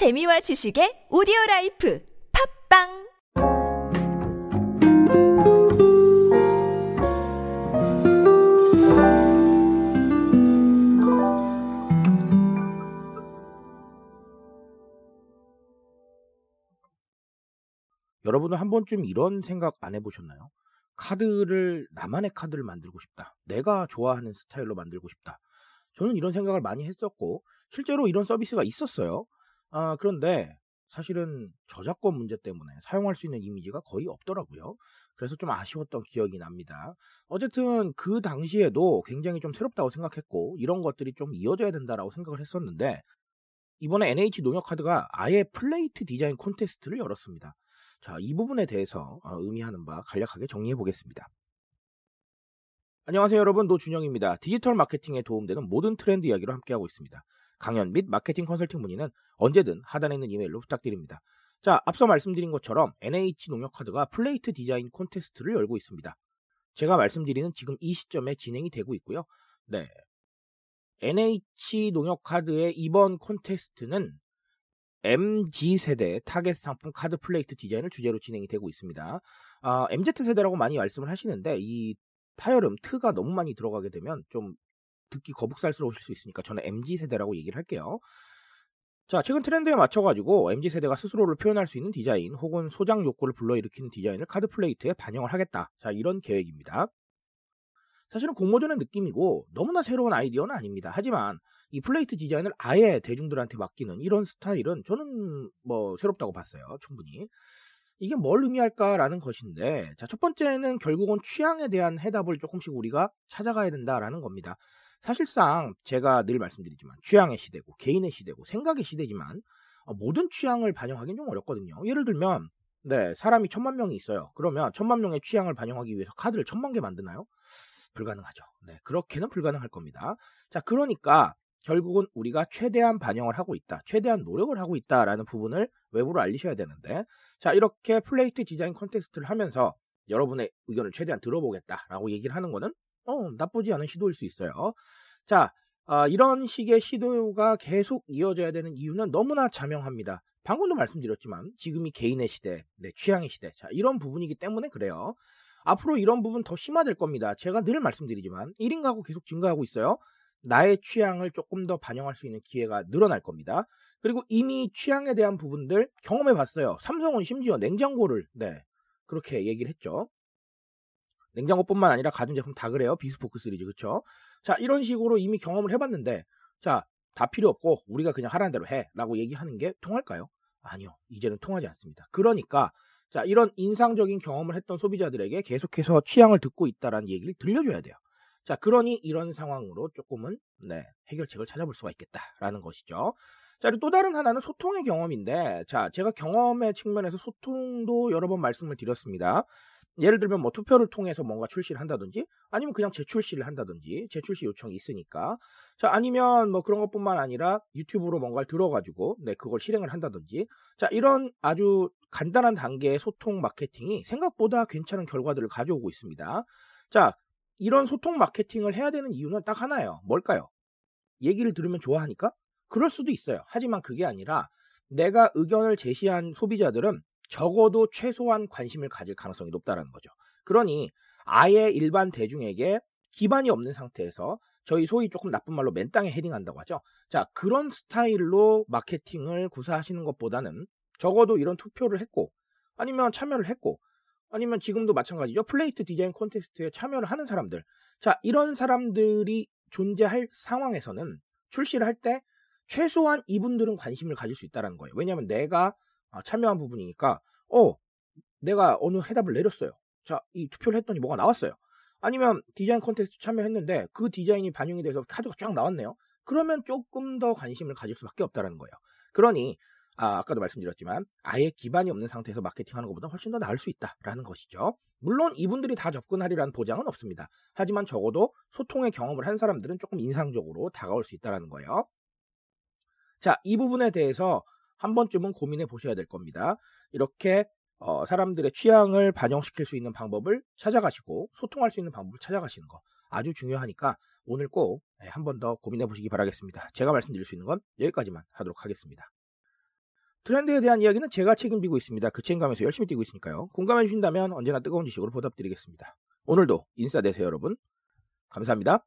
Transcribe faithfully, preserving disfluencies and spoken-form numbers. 재미와 지식의 오디오라이프 팝빵 여러분은 한 번쯤 이런 생각 안 해보셨나요? 카드를 나만의 카드를 만들고 싶다. 내가 좋아하는 스타일로 만들고 싶다. 저는 이런 생각을 많이 했었고 실제로 이런 서비스가 있었어요. 아, 그런데 사실은 저작권 문제 때문에 사용할 수 있는 이미지가 거의 없더라고요. 그래서 좀 아쉬웠던 기억이 납니다. 어쨌든 그 당시에도 굉장히 좀 새롭다고 생각했고 이런 것들이 좀 이어져야 된다라고 생각을 했었는데 이번에 엔에이치 농협카드가 아예 플레이트 디자인 콘테스트를 열었습니다. 자, 이 부분에 대해서 의미하는 바 간략하게 정리해 보겠습니다. 안녕하세요 여러분, 노준영입니다. 디지털 마케팅에 도움되는 모든 트렌드 이야기로 함께하고 있습니다. 강연 및 마케팅 컨설팅 문의는 언제든 하단에 있는 이메일로 부탁드립니다. 자, 앞서 말씀드린 것처럼 엔에이치 농협카드가 플레이트 디자인 콘테스트를 열고 있습니다. 제가 말씀드리는 지금 이 시점에 진행이 되고 있고요. 네, 엔에이치 농협카드의 이번 콘테스트는 엠지 세대 타겟 상품 카드 플레이트 디자인을 주제로 진행이 되고 있습니다. 아, 엠지 세대라고 많이 말씀을 하시는데 이 파열음 트가 너무 많이 들어가게 되면 좀 듣기 거북살스러우실 수 있으니까 저는 엠지 세대라고 얘기를 할게요. 자, 최근 트렌드에 맞춰가지고 엠지 세대가 스스로를 표현할 수 있는 디자인 혹은 소장 욕구를 불러일으키는 디자인을 카드 플레이트에 반영을 하겠다. 자, 이런 계획입니다. 사실은 공모전의 느낌이고 너무나 새로운 아이디어는 아닙니다. 하지만 이 플레이트 디자인을 아예 대중들한테 맡기는 이런 스타일은 저는 뭐 새롭다고 봤어요. 충분히. 이게 뭘 의미할까라는 것인데, 자, 첫 번째는 결국은 취향에 대한 해답을 조금씩 우리가 찾아가야 된다라는 겁니다. 사실상 제가 늘 말씀드리지만 취향의 시대고 개인의 시대고 생각의 시대지만 모든 취향을 반영하기는 좀 어렵거든요. 예를 들면 네, 사람이 천만 명이 있어요. 그러면 천만 명의 취향을 반영하기 위해서 카드를 천만 개 만드나요? 불가능하죠. 네, 그렇게는 불가능할 겁니다. 자, 그러니까 결국은 우리가 최대한 반영을 하고 있다, 최대한 노력을 하고 있다라는 부분을 외부로 알리셔야 되는데, 자, 이렇게 플레이트 디자인 콘테스트를 하면서 여러분의 의견을 최대한 들어보겠다라고 얘기를 하는 거는 어, 나쁘지 않은 시도일 수 있어요. 자, 아, 이런 식의 시도가 계속 이어져야 되는 이유는 너무나 자명합니다. 방금도 말씀드렸지만 지금이 개인의 시대, 네, 취향의 시대, 자, 이런 부분이기 때문에 그래요. 앞으로 이런 부분 더 심화될 겁니다. 제가 늘 말씀드리지만 일 인 가구 계속 증가하고 있어요. 나의 취향을 조금 더 반영할 수 있는 기회가 늘어날 겁니다. 그리고 이미 취향에 대한 부분들 경험해 봤어요. 삼성은 심지어 냉장고를 네, 그렇게 얘기를 했죠. 냉장고뿐만 아니라 가전제품 다 그래요. 비스포크 시리즈, 그쵸? 자, 이런 식으로 이미 경험을 해봤는데, 자, 다 필요 없고 우리가 그냥 하라는 대로 해 라고 얘기하는 게 통할까요? 아니요, 이제는 통하지 않습니다. 그러니까 자, 이런 인상적인 경험을 했던 소비자들에게 계속해서 취향을 듣고 있다라는 얘기를 들려줘야 돼요. 자, 그러니 이런 상황으로 조금은 네, 해결책을 찾아볼 수가 있겠다라는 것이죠. 자, 그리고 또 다른 하나는 소통의 경험인데, 자, 제가 경험의 측면에서 소통도 여러 번 말씀을 드렸습니다. 예를 들면 뭐 투표를 통해서 뭔가 출시를 한다든지 아니면 그냥 재출시를 한다든지 재출시 요청이 있으니까, 자, 아니면 뭐 그런 것뿐만 아니라 유튜브로 뭔가를 들어가지고 네, 그걸 실행을 한다든지, 자, 이런 아주 간단한 단계의 소통 마케팅이 생각보다 괜찮은 결과들을 가져오고 있습니다. 자, 이런 소통 마케팅을 해야 되는 이유는 딱 하나예요. 뭘까요? 얘기를 들으면 좋아하니까? 그럴 수도 있어요. 하지만 그게 아니라 내가 의견을 제시한 소비자들은 적어도 최소한 관심을 가질 가능성이 높다는 거죠. 그러니 아예 일반 대중에게 기반이 없는 상태에서 저희 소위 조금 나쁜 말로 맨땅에 헤딩한다고 하죠. 자, 그런 스타일로 마케팅을 구사하시는 것보다는 적어도 이런 투표를 했고 아니면 참여를 했고 아니면 지금도 마찬가지죠. 플레이트 디자인 콘테스트에 참여를 하는 사람들, 자, 이런 사람들이 존재할 상황에서는 출시를 할 때 최소한 이분들은 관심을 가질 수 있다는 거예요. 왜냐하면 내가 참여한 부분이니까 어, 내가 어느 해답을 내렸어요. 자, 이 투표를 했더니 뭐가 나왔어요. 아니면 디자인 콘테스트 참여했는데 그 디자인이 반영이 돼서 카드가 쫙 나왔네요. 그러면 조금 더 관심을 가질 수밖에 없다는 거예요. 그러니 아, 아까도 말씀드렸지만 아예 기반이 없는 상태에서 마케팅하는 것보다 훨씬 더 나을 수 있다라는 것이죠. 물론 이분들이 다 접근하리라는 보장은 없습니다. 하지만 적어도 소통의 경험을 한 사람들은 조금 인상적으로 다가올 수 있다는 거예요. 자, 이 부분에 대해서 한 번쯤은 고민해 보셔야 될 겁니다. 이렇게 어, 사람들의 취향을 반영시킬 수 있는 방법을 찾아가시고 소통할 수 있는 방법을 찾아가시는 거 아주 중요하니까 오늘 꼭 한 번 더 고민해 보시기 바라겠습니다. 제가 말씀드릴 수 있는 건 여기까지만 하도록 하겠습니다. 트렌드에 대한 이야기는 제가 책임지고 있습니다. 그 책임감에서 열심히 뛰고 있으니까요. 공감해 주신다면 언제나 뜨거운 지식으로 보답드리겠습니다. 오늘도 인싸 되세요, 여러분. 감사합니다.